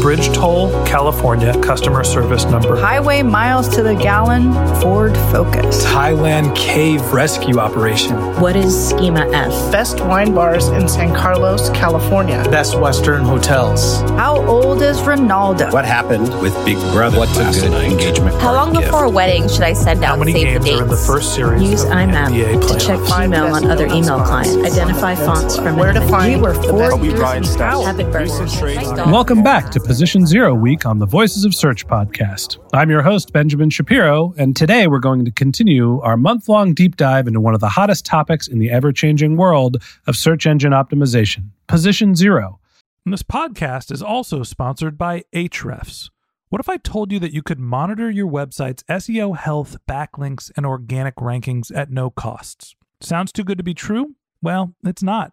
Bridge toll, California, customer service number. Highway miles to the gallon, Ford Focus. Thailand cave rescue operation. What is Schema F? Best wine bars in San Carlos, California. Best Western hotels. How old is Ronaldo? What happened with Big Brother? What's a good engagement? How long before a wedding should I send out save the dates? How many games are in the first series? Use IMAP to check email on other email clients. Identify fonts from where to find. We were 4 years out. Welcome back to Position Zero Week on the Voices of Search podcast. I'm your host, Benjamin Shapiro, and today we're going to continue our month-long deep dive into one of the hottest topics in the ever-changing world of search engine optimization, Position Zero. And this podcast is also sponsored by Ahrefs. What if I told you that you could monitor your website's SEO health, backlinks, and organic rankings at no costs? Sounds too good to be true? Well, it's not.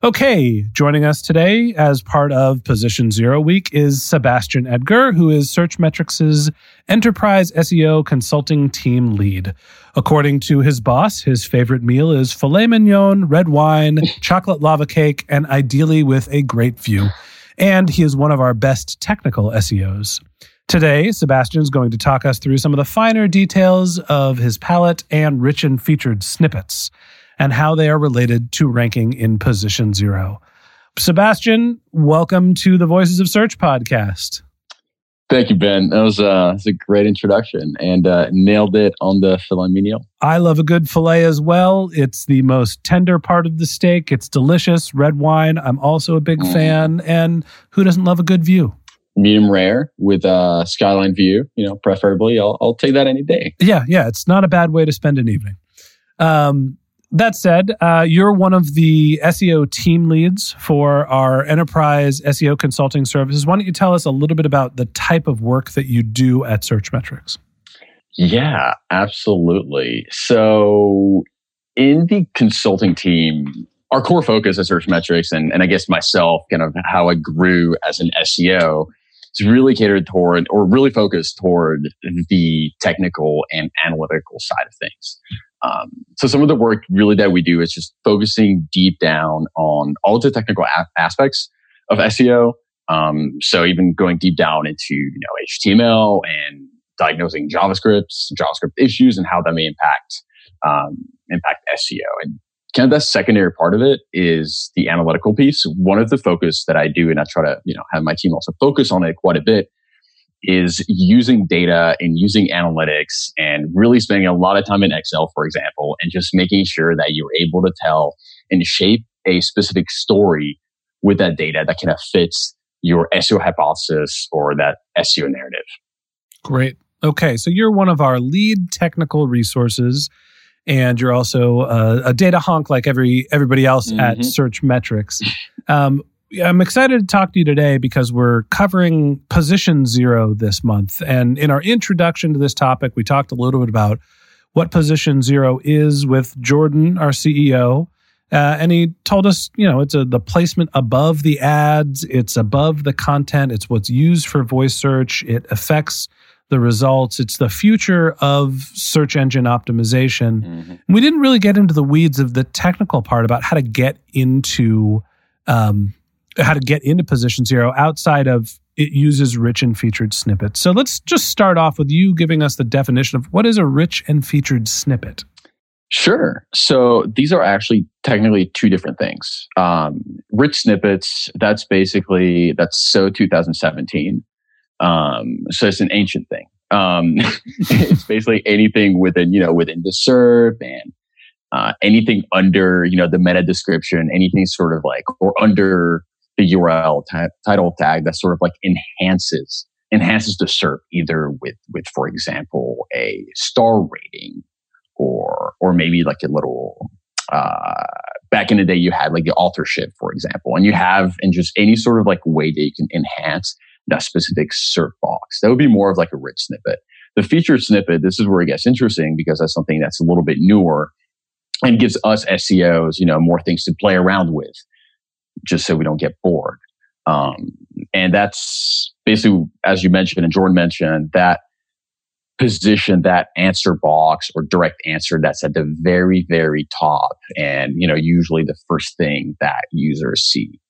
Okay, joining us today as part of Position Zero Week is Sebastian Edgar, who is Searchmetrics' Enterprise SEO Consulting Team Lead. According to his boss, his favorite meal is filet mignon, red wine, chocolate lava cake, and ideally with a great view. And he is one of our best technical SEOs. Today, Sebastian is going to talk us through some of the finer details of his palette and rich and featured snippets, and how they are related to ranking in Position Zero. Sebastian, welcome to the Voices of Search podcast. Thank you, Ben. That was a great introduction and nailed it on the filet mignon. I love a good filet as well. It's the most tender part of the steak. It's delicious. Red wine, I'm also a big fan. And who doesn't love a good view? Medium rare with a skyline view, preferably. I'll take that any day. Yeah. It's not a bad way to spend an evening. That said, you're one of the SEO team leads for our enterprise SEO consulting services. Why don't you tell us a little bit about the type of work that you do at Searchmetrics? Yeah, absolutely. So in the consulting team, our core focus at Searchmetrics, and I guess myself, kind of how I grew as an SEO, is really catered toward, or really focused toward, the technical and analytical side of things. So some of the work really that we do is just focusing deep down on all of the technical aspects of SEO. So even going deep down into HTML and diagnosing JavaScript issues and how that may impact SEO. And kind of that secondary part of it is the analytical piece. One of the focus that I do, and I try to have my team also focus on it quite a bit, is using data and using analytics and really spending a lot of time in Excel, for example, and just making sure that you're able to tell and shape a specific story with that data that kind of fits your SEO hypothesis or that SEO narrative. Great. Okay. So you're one of our lead technical resources, and you're also a data honk like everybody else at Searchmetrics. I'm excited to talk to you today because we're covering Position Zero this month. And in our introduction to this topic, we talked a little bit about what Position Zero is with Jordan, our CEO, And he told us, you know, it's the placement above the ads, it's above the content, it's what's used for voice search, it affects the results, it's the future of search engine optimization. Mm-hmm. And we didn't really get into the weeds of the technical part about how to get into Position Zero outside of it uses rich and featured snippets. So let's just start off with you giving us the definition of what is a rich and featured snippet. Sure. So these are actually technically two different things. Rich snippets, that's so 2017. So it's an ancient thing. It's basically anything within the SERP and anything under, the meta description, anything sort of like, or under the URL title tag that sort of like enhances the SERP, either with, for example, a star rating or maybe like a little, back in the day you had like the authorship, for example, and you have in just any sort of like way that you can enhance that specific SERP box. That would be more of like a rich snippet. The featured snippet, this is where it gets interesting because that's something that's a little bit newer and gives us SEOs, more things to play around with just so we don't get bored. And that's basically, as you mentioned and Jordan mentioned, that position, that answer box or direct answer that's at the very, very top and, usually the first thing that users see.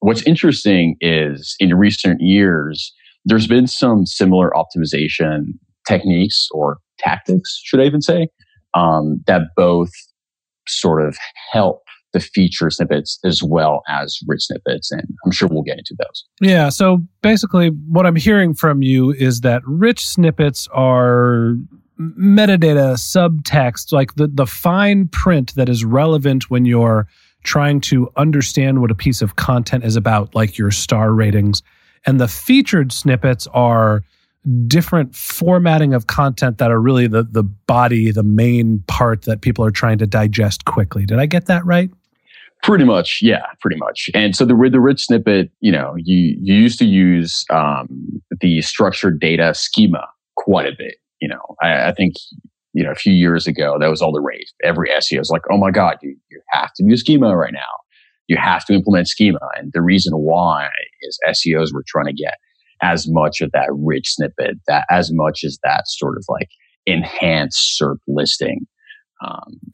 What's interesting is in recent years, there's been some similar optimization techniques or tactics, should I even say, that both sort of help the feature snippets as well as rich snippets. And I'm sure we'll get into those. Yeah. So basically what I'm hearing from you is that rich snippets are metadata, subtext, like the fine print that is relevant when you're trying to understand what a piece of content is about, like your star ratings. And the featured snippets are different formatting of content that are really the body, the main part that people are trying to digest quickly. Did I get that right? Pretty much, yeah, pretty much. And so the rich snippet, you used to use the structured data schema quite a bit. I think a few years ago that was all the rage. Every SEO was like, "Oh my God, you have to do schema right now. You have to implement schema." And the reason why is SEOs were trying to get as much of that rich snippet, that as much as that sort of like enhanced SERP listing.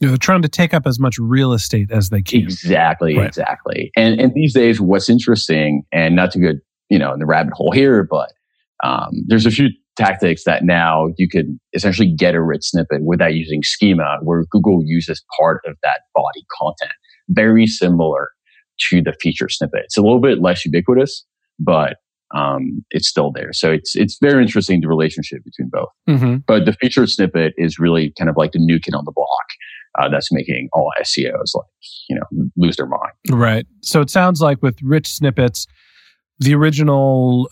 They're trying to take up as much real estate as they can. Exactly, right. Exactly. And these days, what's interesting, and not to go in the rabbit hole here, but there's a few tactics that now you could essentially get a rich snippet without using schema, where Google uses part of that body content, very similar to the feature snippet. It's a little bit less ubiquitous, but it's still there. So it's very interesting, the relationship between both. Mm-hmm. But the featured snippet is really kind of like the new kid on the block that's making all SEOs lose their mind. Right. So it sounds like with rich snippets, the original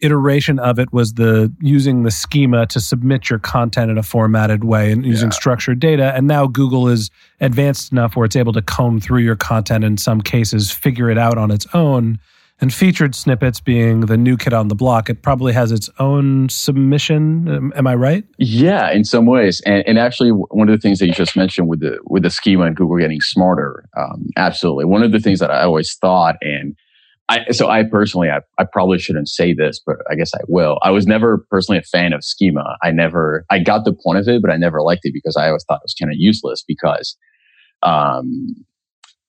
iteration of it was using the schema to submit your content in a formatted way and using structured data. And now Google is advanced enough where it's able to comb through your content, in some cases, figure it out on its own. And featured snippets being the new kid on the block, it probably has its own submission. Am I right? Yeah, in some ways. And actually, one of the things that you just mentioned with the schema and Google getting smarter, absolutely. One of the things that I always thought, and I probably shouldn't say this, but I guess I will. I was never personally a fan of schema. I got the point of it, but I never liked it because I always thought it was kind of useless because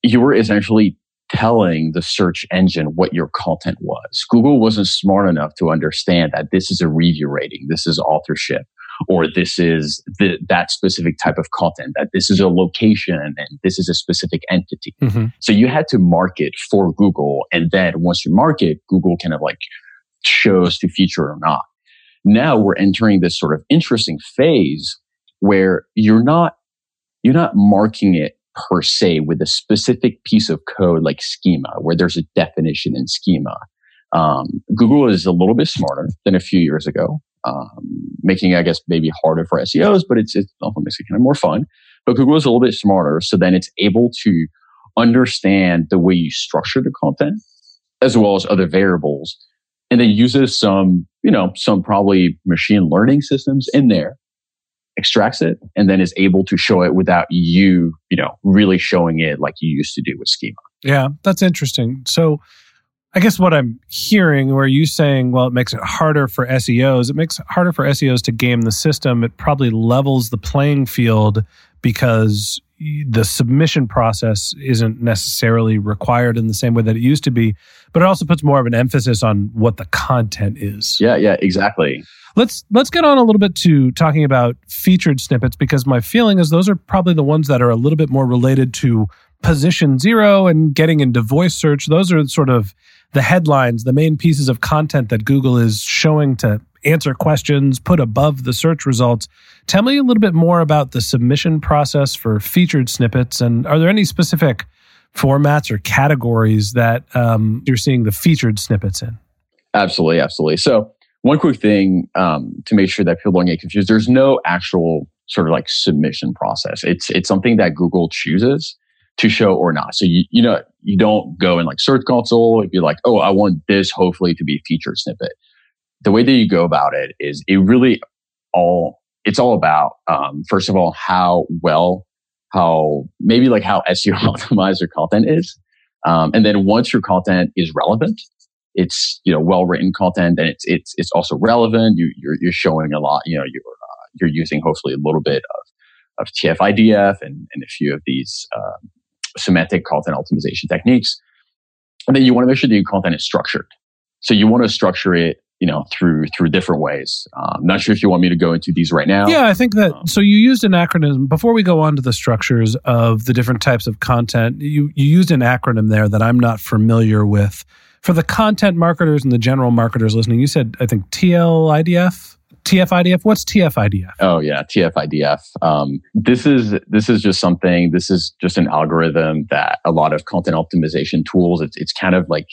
you were essentially telling the search engine what your content was. Google wasn't smart enough to understand that this is a review rating, this is authorship, or this is that specific type of content, that this is a location and this is a specific entity. Mm-hmm. So you had to market for Google, and then once you market, Google kind of like chose to feature or not. Now we're entering this sort of interesting phase where you're not marking it per se with a specific piece of code like schema, where there's a definition in schema. Google is a little bit smarter than a few years ago, making it, I guess, maybe harder for SEOs, but it also makes it kind of more fun. But Google is a little bit smarter, so then it's able to understand the way you structure the content as well as other variables, and then uses some probably machine learning systems in there extracts it and then is able to show it without you really showing it like you used to do with schema. Yeah, that's interesting. So I guess what I'm hearing, where you saying, well, it makes it harder for SEOs. It makes it harder for SEOs to game the system. It probably levels the playing field because the submission process isn't necessarily required in the same way that it used to be, but it also puts more of an emphasis on what the content is. Yeah, exactly. Let's get on a little bit to talking about featured snippets, because my feeling is those are probably the ones that are a little bit more related to Position Zero and getting into voice search. Those are sort of the headlines, the main pieces of content that Google is showing to answer questions, put above the search results. Tell me a little bit more about the submission process for featured snippets, and are there any specific formats or categories that you're seeing the featured snippets in? Absolutely. So one quick thing to make sure that people don't get confused, there's no actual sort of like submission process. It's something that Google chooses to show or not. So you don't go in like Search Console and be like, oh, I want this hopefully to be a featured snippet. The way that you go about it is it's all about first of all how SEO optimized your content is, and then once your content is relevant, it's well written content, then it's also relevant. You're showing a lot. You're using hopefully a little bit of TFIDF and a few of these semantic content optimization techniques. And then you want to make sure that your content is structured. So you want to structure it, through different ways. Not sure if you want me to go into these right now. Yeah, I think that, so you used an acronym. Before we go on to the structures of the different types of content, you used an acronym there that I'm not familiar with. For the content marketers and the general marketers listening, you said, I think TLIDF? TFIDF? What's TFIDF? Oh yeah, TFIDF. This is just an algorithm that a lot of content optimization tools, it's kind of like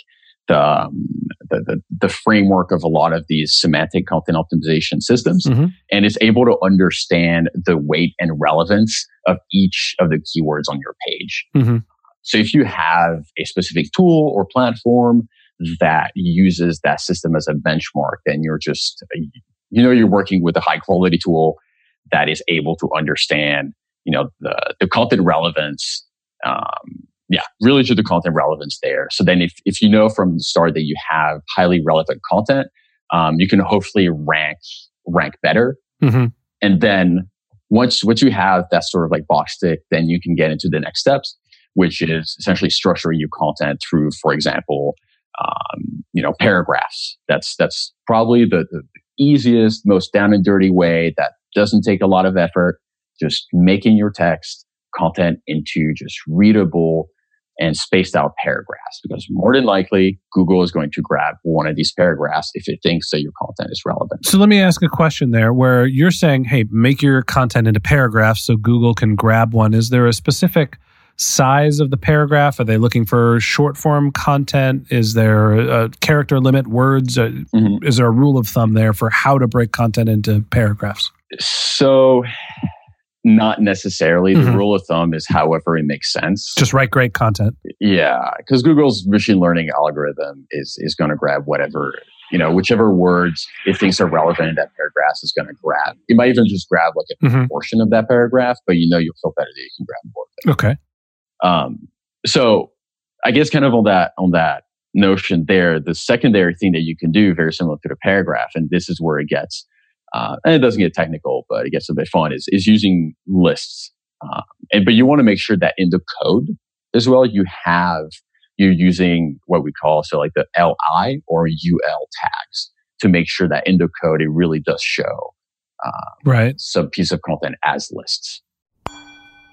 the framework of a lot of these semantic content optimization systems, and it's able to understand the weight and relevance of each of the keywords on your page. So if you have a specific tool or platform that uses that system as a benchmark, then you're just you're working with a high quality tool that is able to understand the content relevance. Really to the content relevance there. So then if you know from the start that you have highly relevant content, you can hopefully rank better. And then once you have that sort of like box tick, then you can get into the next steps, which is essentially structuring your content through, for example, paragraphs. That's probably the easiest, most down and dirty way that doesn't take a lot of effort, just making your text content into just readable and spaced out paragraphs, because more than likely Google is going to grab one of these paragraphs if it thinks that your content is relevant. So let me ask a question there, where you're saying, hey, make your content into paragraphs so Google can grab one. Is there a specific size of the paragraph? Are they looking for short form content? Is there a character limit, words? Is there a rule of thumb there for how to break content into paragraphs? So not necessarily. The rule of thumb is however it makes sense. Just write great content. Yeah, because Google's machine learning algorithm is going to grab whatever, whichever words it thinks are relevant in that paragraph is going to grab. It might even just grab like a portion of that paragraph, but you'll feel better that you can grab more of it. Okay. So I guess kind of on that notion there, the secondary thing that you can do, very similar to the paragraph, and this is where it gets and it doesn't get technical, but it gets a bit fun, is using lists. But you want to make sure that in the code as well, you're using what we call, so like the LI or UL tags to make sure that in the code, it really does show some piece of content as lists.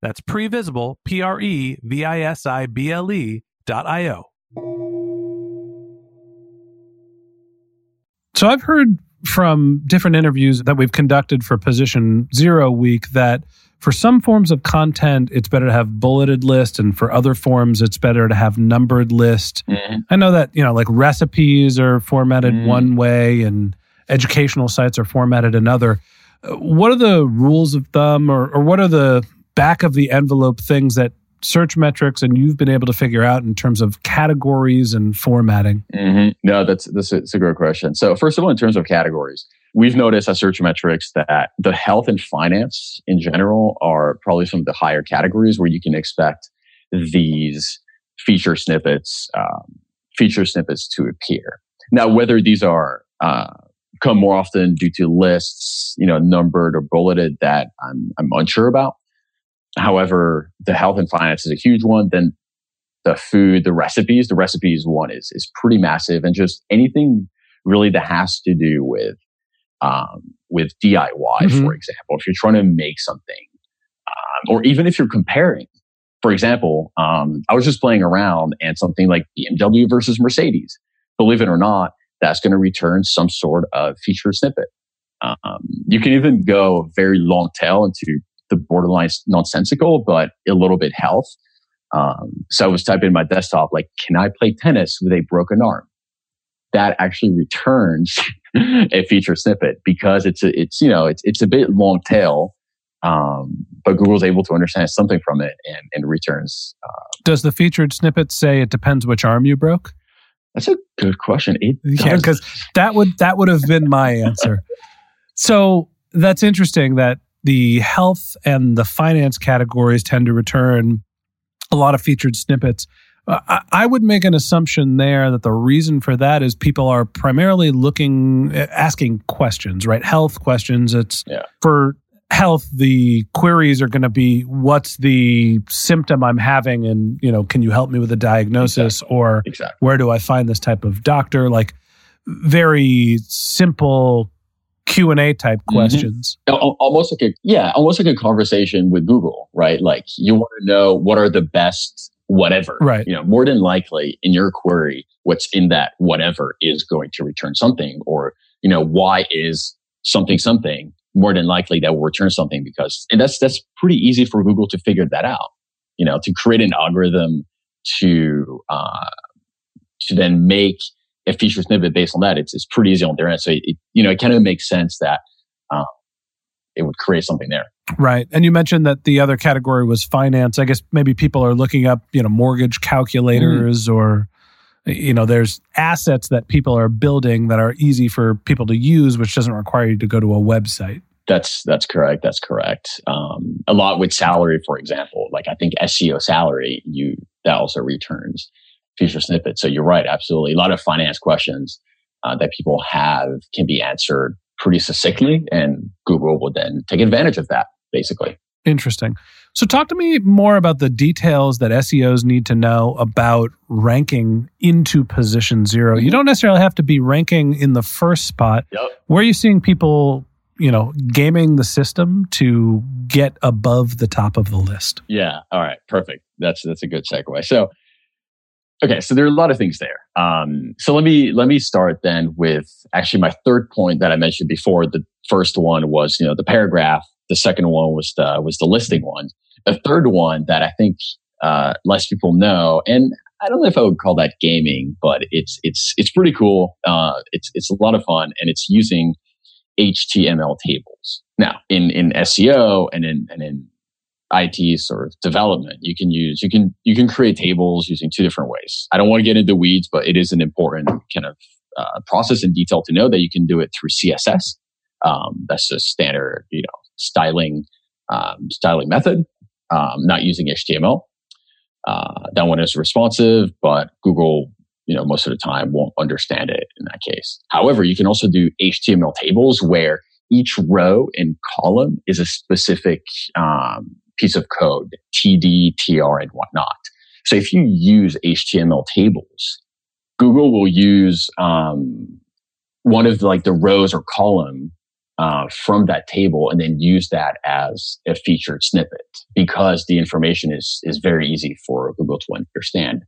That's Previsible, Previsible.io. So I've heard from different interviews that we've conducted for Position Zero Week that for some forms of content, it's better to have bulleted lists, and for other forms, it's better to have numbered lists. Mm-hmm. I know that, like recipes are formatted one way and educational sites are formatted another. What are the rules of thumb, or what are the back of the envelope things that Searchmetrics and you've been able to figure out in terms of categories and formatting? Mm-hmm. No, that's a great question. So first of all, in terms of categories, we've noticed at Searchmetrics that the health and finance in general are probably some of the higher categories where you can expect these feature snippets to appear. Now, whether these are come more often due to lists, numbered or bulleted, that I'm unsure about. However, the health and finance is a huge one. Then the food, the recipes one is pretty massive, and just anything really that has to do with DIY, for example. If you're trying to make something, or even if you're comparing, for example, I was just playing around and something like BMW versus Mercedes, believe it or not, that's going to return some sort of feature snippet. You can even go very long tail into the borderline nonsensical, but a little bit health. So I was typing in my desktop, like, can I play tennis with a broken arm? That actually returns a feature snippet because it's a bit long tail, but Google's able to understand something from it and returns. Does the featured snippet say it depends which arm you broke? That's a good question. Because that would have been my answer. So that's interesting that the health and the finance categories tend to return a lot of featured snippets. I would make an assumption there that the reason for that is people are primarily asking questions, right? Health questions. For health, the queries are going to be, what's the symptom I'm having? And, can you help me with a diagnosis? Exactly. Or where do I find this type of doctor? Like very simple Q&A type questions. Almost like a conversation with Google, right? Like you want to know what are the best whatever, right? More than likely in your query, what's in that whatever is going to return something, or, why is something, more than likely that will return something and that's pretty easy for Google to figure that out, to create an algorithm to then make a feature snippet based on that. It's pretty easy on their end. So, it kind of makes sense that it would create something there. Right. And you mentioned that the other category was finance. I guess maybe people are looking up, mortgage calculators or, there's assets that people are building that are easy for people to use, which doesn't require you to go to a website. That's correct. A lot with salary, for example, like I think SEO salary, that also returns feature snippets. So you're right, absolutely. A lot of finance questions that people have can be answered pretty succinctly, and Google will then take advantage of that, basically. Interesting. So talk to me more about the details that SEOs need to know about ranking into Position Zero. You don't necessarily have to be ranking in the first spot. Yep. Where are you seeing people, gaming the system to get above the top of the list? Yeah. All right. Perfect. That's a good segue. So there are a lot of things there. So let me start then with actually my third point that I mentioned before. The first one was, the paragraph. The second one was the listing one. The third one that I think less people know, and I don't know if I would call that gaming, but it's pretty cool. It's a lot of fun, and it's using HTML tables. Now, in SEO and in IT sort of development, you can create tables using two different ways. I don't want to get into weeds, but it is an important kind of process and detail to know that you can do it through CSS. That's just standard, styling method. Not using HTML. That one is responsive, but Google, most of the time won't understand it in that case. However, you can also do HTML tables where each row and column is a specific piece of code, TD, TR, and whatnot. So if you use HTML tables, Google will use one of the rows or column from that table and then use that as a featured snippet because the information is very easy for Google to understand.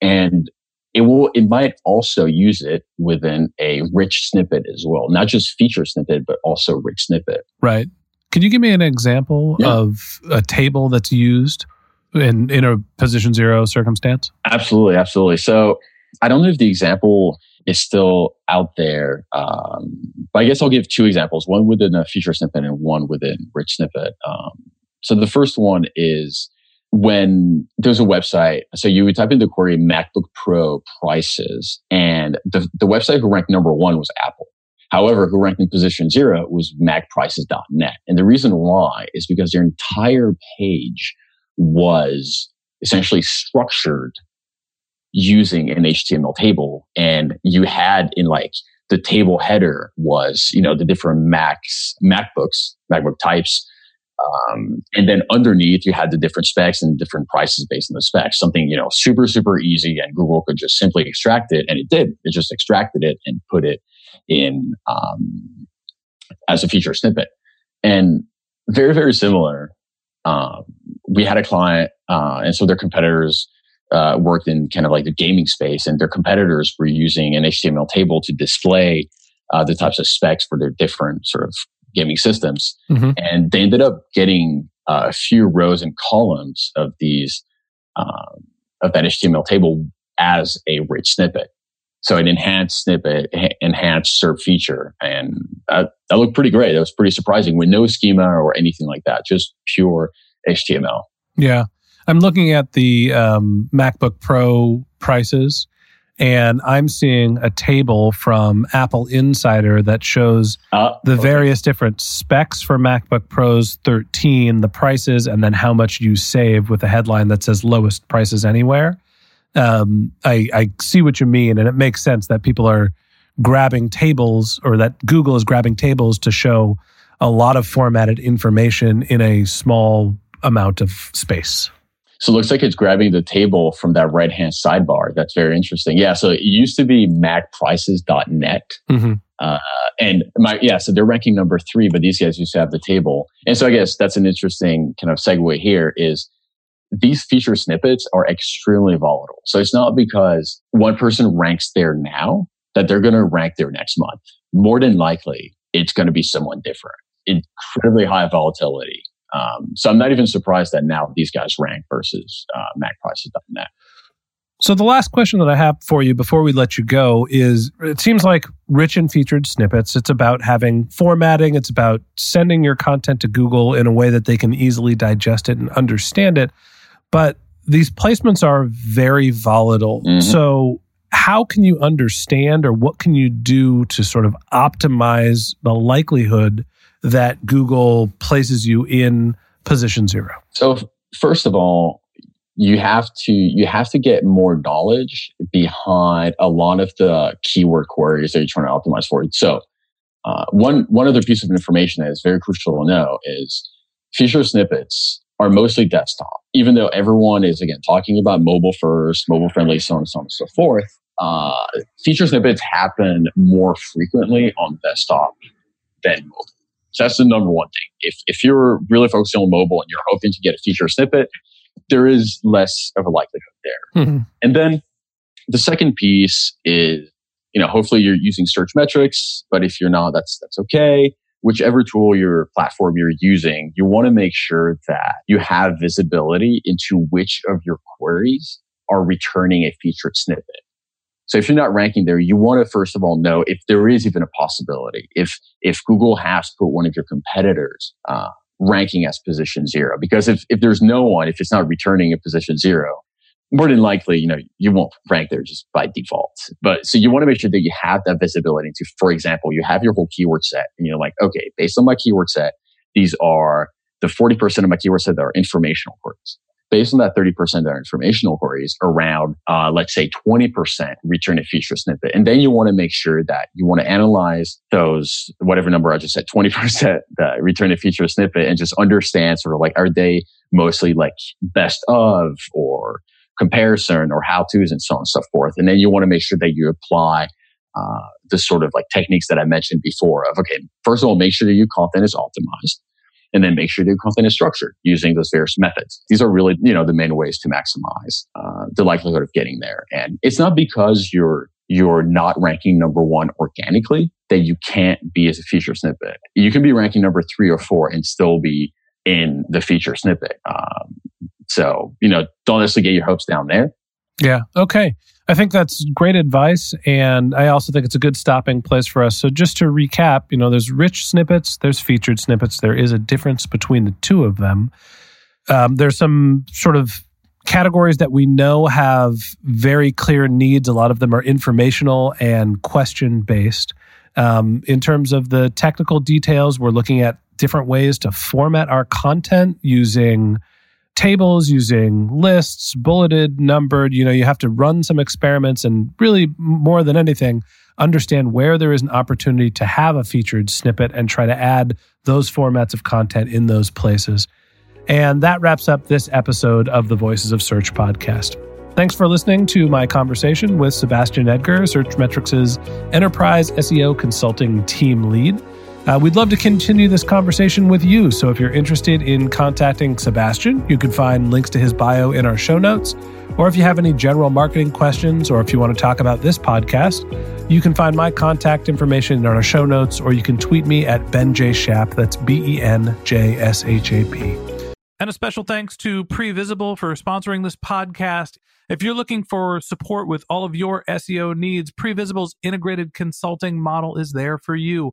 And it might also use it within a rich snippet as well. Not just feature snippet, but also rich snippet. Right. Can you give me an example of a table that's used in a Position Zero circumstance? Absolutely. So I don't know if the example is still out there, but I guess I'll give two examples, one within a feature snippet and one within rich snippet. So the first one is, when there's a website, so you would type in the query MacBook Pro prices, and the website who ranked number one was Apple. However, who ranked in position zero was MacPrices.net. And the reason why is because their entire page was essentially structured using an HTML table. And you had in the table header was, the different MacBook types. And then underneath, you had the different specs and different prices based on the specs. Something, super, super easy, and Google could just simply extract it. And it did. It just extracted it and put it in as a feature snippet. And very, very similar. We had a client, and so their competitors worked in kind of the gaming space, and their competitors were using an HTML table to display the types of specs for their different sort of gaming systems. Mm-hmm. And they ended up getting a few rows and columns of these, of that HTML table as a rich snippet. So an enhanced snippet, enhanced SERP feature. And that looked pretty great. That was pretty surprising with no schema or anything like that, just pure HTML. Yeah. I'm looking at the MacBook Pro prices, and I'm seeing a table from Apple Insider that shows the various different specs for MacBook Pros 13, the prices, and then how much you save with a headline that says lowest prices anywhere. I see what you mean, and it makes sense that people are grabbing tables, or that Google is grabbing tables to show a lot of formatted information in a small amount of space. So it looks like it's grabbing the table from that right-hand sidebar. That's very interesting. Yeah, so it used to be MacPrices.net. Mm-hmm. So they're ranking number 3, but these guys used to have the table. And so I guess that's an interesting kind of segue here is these feature snippets are extremely volatile. So it's not because one person ranks there now that they're going to rank there next month. More than likely, it's going to be someone different. Incredibly high volatility. So I'm not even surprised that now these guys rank versus MacPrices.net. So the last question that I have for you before we let you go is, it seems like rich and featured snippets, it's about having formatting, it's about sending your content to Google in a way that they can easily digest it and understand it. But these placements are very volatile. Mm-hmm. So how can you understand, or what can you do to sort of optimize the likelihood that Google places you in position zero? So first of all, you have to get more knowledge behind a lot of the keyword queries that you're trying to optimize for. So one other piece of information that is very crucial to know is feature snippets are mostly desktop, even though everyone is again talking about mobile first, mobile friendly, so on and so forth. Feature snippets happen more frequently on desktop than mobile. So that's the number one thing. If you're really focusing on mobile and you're hoping to get a feature snippet, there is less of a likelihood there. Mm-hmm. And then the second piece is, hopefully you're using Searchmetrics, but if you're not, that's okay. Whichever tool your platform you're using, you want to make sure that you have visibility into which of your queries are returning a featured snippet. So if you're not ranking there, you want to first of all know if there is even a possibility. If Google has put one of your competitors ranking as position zero, because if there's no one, if it's not returning a position zero, more than likely, you won't rank there just by default. But so you want to make sure that you have that visibility into, for example, you have your whole keyword set and you're like, okay, based on my keyword set, these are the 40% of my keyword set that are informational queries. Based on that 30% that are informational queries, around, let's say 20% return a feature snippet. And then you want to make sure that you want to analyze those, whatever number I just said, 20% that return a feature snippet, and just understand sort of like, are they mostly like best of or comparison or how-tos and so on and so forth. And then you want to make sure that you apply the sort of like techniques that I mentioned before of, okay, first of all, make sure that your content is optimized. And then make sure your content is structured using those various methods. These are really, the main ways to maximize the likelihood of getting there. And it's not because you're not ranking number one organically that you can't be as a feature snippet. You can be ranking number 3 or 4 and still be in the feature snippet. So don't necessarily get your hopes down there. Yeah. Okay. I think that's great advice. And I also think it's a good stopping place for us. So just to recap, there's rich snippets, there's featured snippets. There is a difference between the two of them. There's some sort of categories that we know have very clear needs. A lot of them are informational and question-based. In terms of the technical details, we're looking at different ways to format our content using tables, using lists, bulleted, numbered. You have to run some experiments and really, more than anything, understand where there is an opportunity to have a featured snippet and try to add those formats of content in those places. And that wraps up this episode of the Voices of Search podcast. Thanks for listening to my conversation with Sebastian Edgar, Searchmetrics' enterprise SEO consulting team lead. We'd love to continue this conversation with you. So if you're interested in contacting Sebastian, you can find links to his bio in our show notes. Or if you have any general marketing questions, or if you want to talk about this podcast, you can find my contact information in our show notes, or you can tweet me at benjshap. That's benjshap. And a special thanks to Previsible for sponsoring this podcast. If you're looking for support with all of your SEO needs, Previsible's integrated consulting model is there for you.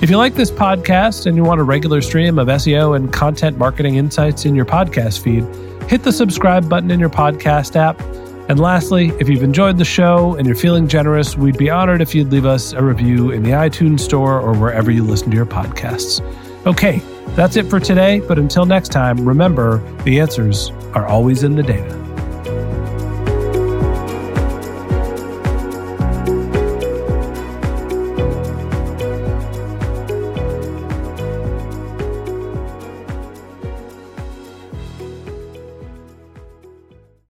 If you like this podcast and you want a regular stream of SEO and content marketing insights in your podcast feed, hit the subscribe button in your podcast app. And lastly, if you've enjoyed the show and you're feeling generous, we'd be honored if you'd leave us a review in the iTunes store or wherever you listen to your podcasts. Okay, that's it for today. But until next time, remember, the answers are always in the data.